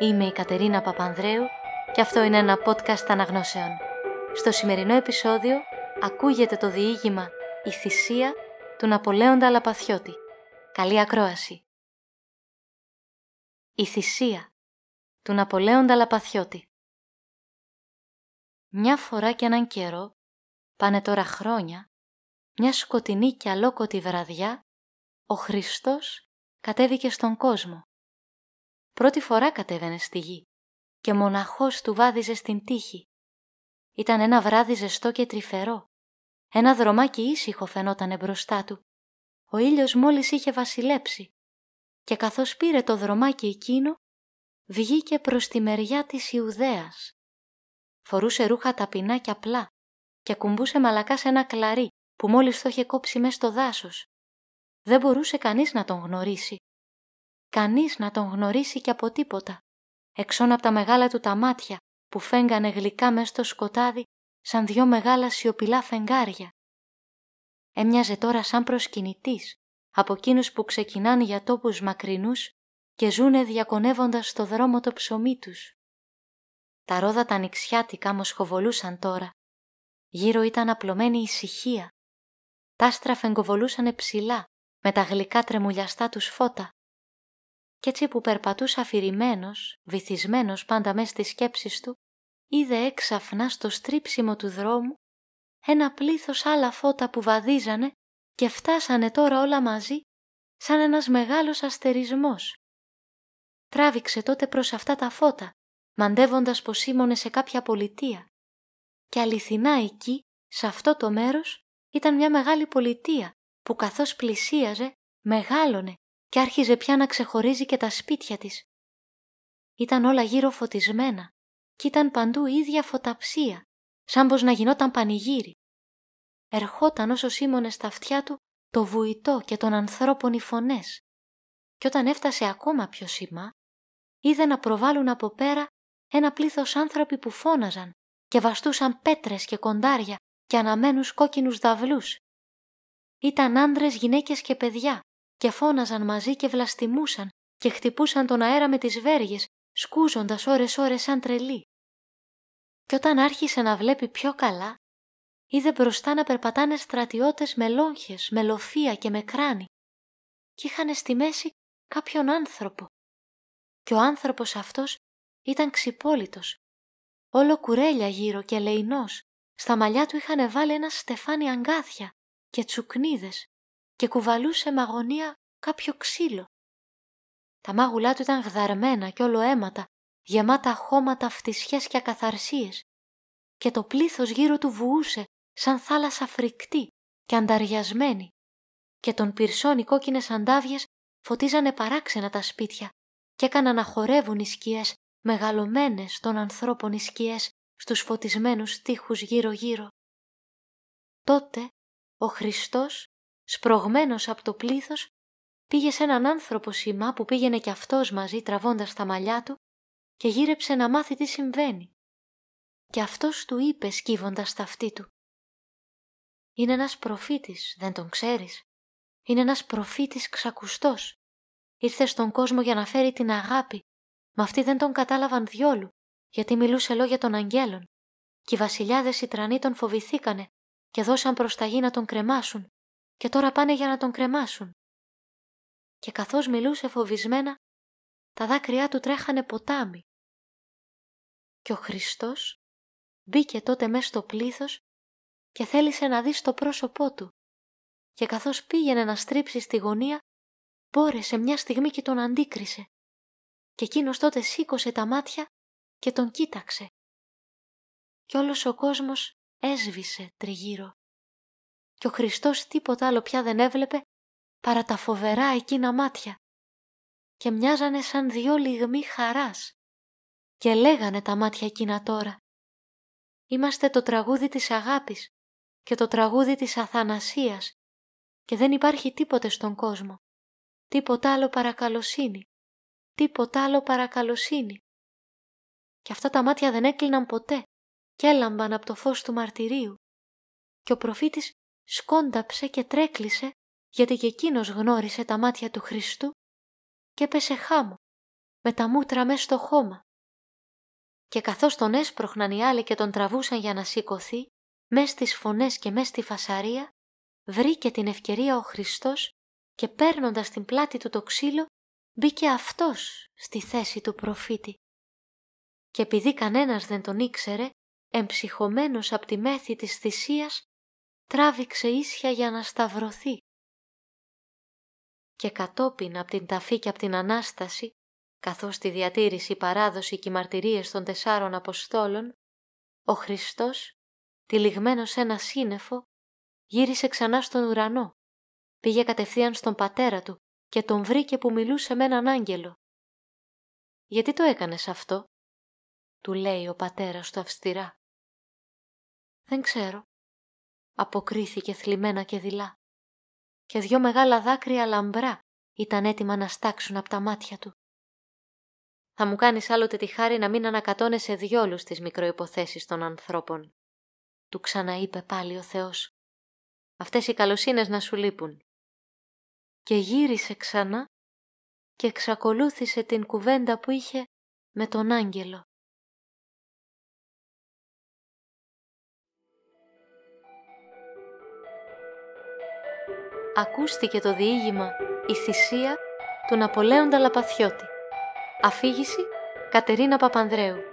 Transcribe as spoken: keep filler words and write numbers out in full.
Είμαι η Κατερίνα Παπανδρέου και αυτό είναι ένα podcast αναγνώσεων. Στο σημερινό επεισόδιο ακούγεται το διήγημα «Η θυσία» του Ναπολέοντα Λαπαθιώτη. Καλή ακρόαση! Η θυσία του Ναπολέοντα Λαπαθιώτη. Μια φορά και έναν καιρό, πάνε τώρα χρόνια, μια σκοτεινή και αλόκοτη βραδιά, ο Χριστός κατέβηκε στον κόσμο. Πρώτη φορά κατέβαινε στη γη και μοναχός του βάδιζε στην τύχη. Ήταν ένα βράδυ ζεστό και τρυφερό. Ένα δρομάκι ήσυχο φαινόταν μπροστά του. Ο ήλιος μόλις είχε βασιλέψει και καθώς πήρε το δρομάκι εκείνο, βγήκε προς τη μεριά της Ιουδαίας. Φορούσε ρούχα ταπεινά και απλά και κουμπούσε μαλακά σε ένα κλαρί που μόλις το είχε κόψει μες στο δάσος. Δεν μπορούσε κανείς να τον γνωρίσει. Κανείς να τον γνωρίσει και από τίποτα, εξών από τα μεγάλα του τα μάτια που φέγγανε γλυκά μες στο σκοτάδι σαν δυο μεγάλα σιωπηλά φεγγάρια. Έμοιαζε τώρα σαν προσκυνητής από εκείνους που ξεκινάνε για τόπους μακρινούς και ζούνε διακονεύοντας στο δρόμο το ψωμί τους. Τα ρόδα τα νηξιάτικα μοσχοβολούσαν τώρα. Γύρω ήταν απλωμένη ησυχία. Τα άστρα φεγκοβολούσανε ψηλά με τα γλυκά τρεμουλιαστά τους φώτα. Κι έτσι που περπατούσε αφηρημένος, βυθισμένος πάντα μέσα στις σκέψεις του, είδε έξαφνα στο στρίψιμο του δρόμου ένα πλήθος άλλα φώτα που βαδίζανε και φτάσανε τώρα όλα μαζί σαν ένας μεγάλος αστερισμός. Τράβηξε τότε προς αυτά τα φώτα, μαντεύοντας πως ήμωνε σε κάποια πολιτεία. Και αληθινά εκεί, σε αυτό το μέρος, ήταν μια μεγάλη πολιτεία που καθώς πλησίαζε, μεγάλωνε και άρχιζε πια να ξεχωρίζει και τα σπίτια της. Ήταν όλα γύρω φωτισμένα και ήταν παντού ίδια φωταψία, σαν πως να γινόταν πανηγύρι. Ερχόταν όσο σήμωνε στα αυτιά του το βουητό και των ανθρώπων οι φωνές. Και όταν έφτασε ακόμα πιο σιμά, είδε να προβάλλουν από πέρα ένα πλήθος άνθρωποι που φώναζαν και βαστούσαν πέτρες και κοντάρια και αναμένους κόκκινους δαυλούς. Ήταν άντρες, γυναίκες και παιδιά και φώναζαν μαζί και βλαστιμούσαν και χτυπούσαν τον αέρα με τις βέργες, σκούζοντας ώρες-ώρες σαν τρελοί. Και όταν άρχισε να βλέπει πιο καλά, είδε μπροστά να περπατάνε στρατιώτες με λόγχες, με λοφία και με κράνη και είχαν στη μέση κάποιον άνθρωπο. Και ο άνθρωπος αυτός ήταν ξυπόλυτος, όλο κουρέλια γύρω και λεϊνός. Στα μαλλιά του είχαν βάλει ένα στεφάνι αγκάθια και τσουκνίδες και κουβαλούσε με αγωνία κάποιο ξύλο. Τα μάγουλά του ήταν γδαρμένα και όλο αίματα, γεμάτα χώματα, φτισιές και ακαθαρσίες και το πλήθος γύρω του βουούσε σαν θάλασσα φρικτή και ανταριασμένη και των πυρσών οι κόκκινες αντάβιες φωτίζανε παράξενα τα σπίτια και έκαναν να χορεύουν οι σκιές, μεγαλωμένες των ανθρώπων οι σκιές, στους φωτισμένους τοίχους γύρω-γύρω. Τότε ο Χριστός, σπρωγμένος από το πλήθος, πήγε σε έναν άνθρωπο σιμά που πήγαινε κι αυτός μαζί τραβώντας τα μαλλιά του και γύρεψε να μάθει τι συμβαίνει. Και αυτός του είπε σκύβοντας τα αυτί του: «Είναι ένας προφήτης, δεν τον ξέρεις? Είναι ένας προφήτης ξακουστός. Ήρθε στον κόσμο για να φέρει την αγάπη, μα αυτοί δεν τον κατάλαβαν διόλου, γιατί μιλούσε λόγια των αγγέλων. Και οι βασιλιάδες οι τρανοί τον φοβηθήκανε και δώσαν προσταγή να τον κρεμάσουν και τώρα πάνε για να τον κρεμάσουν». Και καθώς μιλούσε φοβισμένα, τα δάκρυά του τρέχανε ποτάμι. Και ο Χριστός μπήκε τότε μέσα στο πλήθος και θέλησε να δει στο πρόσωπό του και καθώς πήγαινε να στρίψει στη γωνία, μπόρεσε μια στιγμή και τον αντίκρισε και εκείνος τότε σήκωσε τα μάτια και τον κοίταξε και όλος ο κόσμος έσβησε τριγύρω και ο Χριστός τίποτα άλλο πια δεν έβλεπε παρά τα φοβερά εκείνα μάτια και μοιάζανε σαν δυο λιγμοί χαράς και λέγανε τα μάτια εκείνα τώρα: «Είμαστε το τραγούδι της αγάπης και το τραγούδι της αθανασίας και δεν υπάρχει τίποτε στον κόσμο, τίποτα άλλο παρά καλοσύνη, τίποτα άλλο παρά καλοσύνη». Και αυτά τα μάτια δεν έκλειναν ποτέ και έλαμπαν από το φως του μαρτυρίου. Και ο προφήτης σκόνταψε και τρέκλισε, γιατί και εκείνος γνώρισε τα μάτια του Χριστού και έπεσε χάμω με τα μούτρα μέσα στο χώμα. Και καθώς τον έσπροχναν οι άλλοι και τον τραβούσαν για να σηκωθεί, μες στις φωνές και μες στη φασαρία, βρήκε την ευκαιρία ο Χριστός και παίρνοντας την πλάτη του το ξύλο, μπήκε αυτός στη θέση του προφήτη. Και επειδή κανένας δεν τον ήξερε, εμψυχωμένος από τη μέθη της θυσίας, τράβηξε ίσια για να σταυρωθεί. Και κατόπιν από την ταφή και από την Ανάσταση, καθώς τη διατήρηση, η παράδοση και οι μαρτυρίες των τεσσάρων Αποστόλων, ο Χριστός, τυλιγμένος σε ένα σύννεφο, γύρισε ξανά στον ουρανό, πήγε κατευθείαν στον πατέρα του και τον βρήκε που μιλούσε με έναν άγγελο. «Γιατί το έκανες αυτό?» του λέει ο πατέρας του αυστηρά. «Δεν ξέρω», αποκρίθηκε θλιμμένα και δειλά, και δυο μεγάλα δάκρυα λαμπρά ήταν έτοιμα να στάξουν από τα μάτια του. «Θα μου κάνεις άλλοτε τη χάρη να μην ανακατώνεσαι διόλου στις μικροϋποθέσεις των ανθρώπων», του ξαναείπε πάλι ο Θεός. «Αυτές οι καλοσύνες να σου λείπουν». Και γύρισε ξανά και εξακολούθησε την κουβέντα που είχε με τον άγγελο. Ακούστηκε το διήγημα «Η θυσία» του Ναπολέοντα Λαπαθιώτη. Αφήγηση Κατερίνα Παπανδρέου.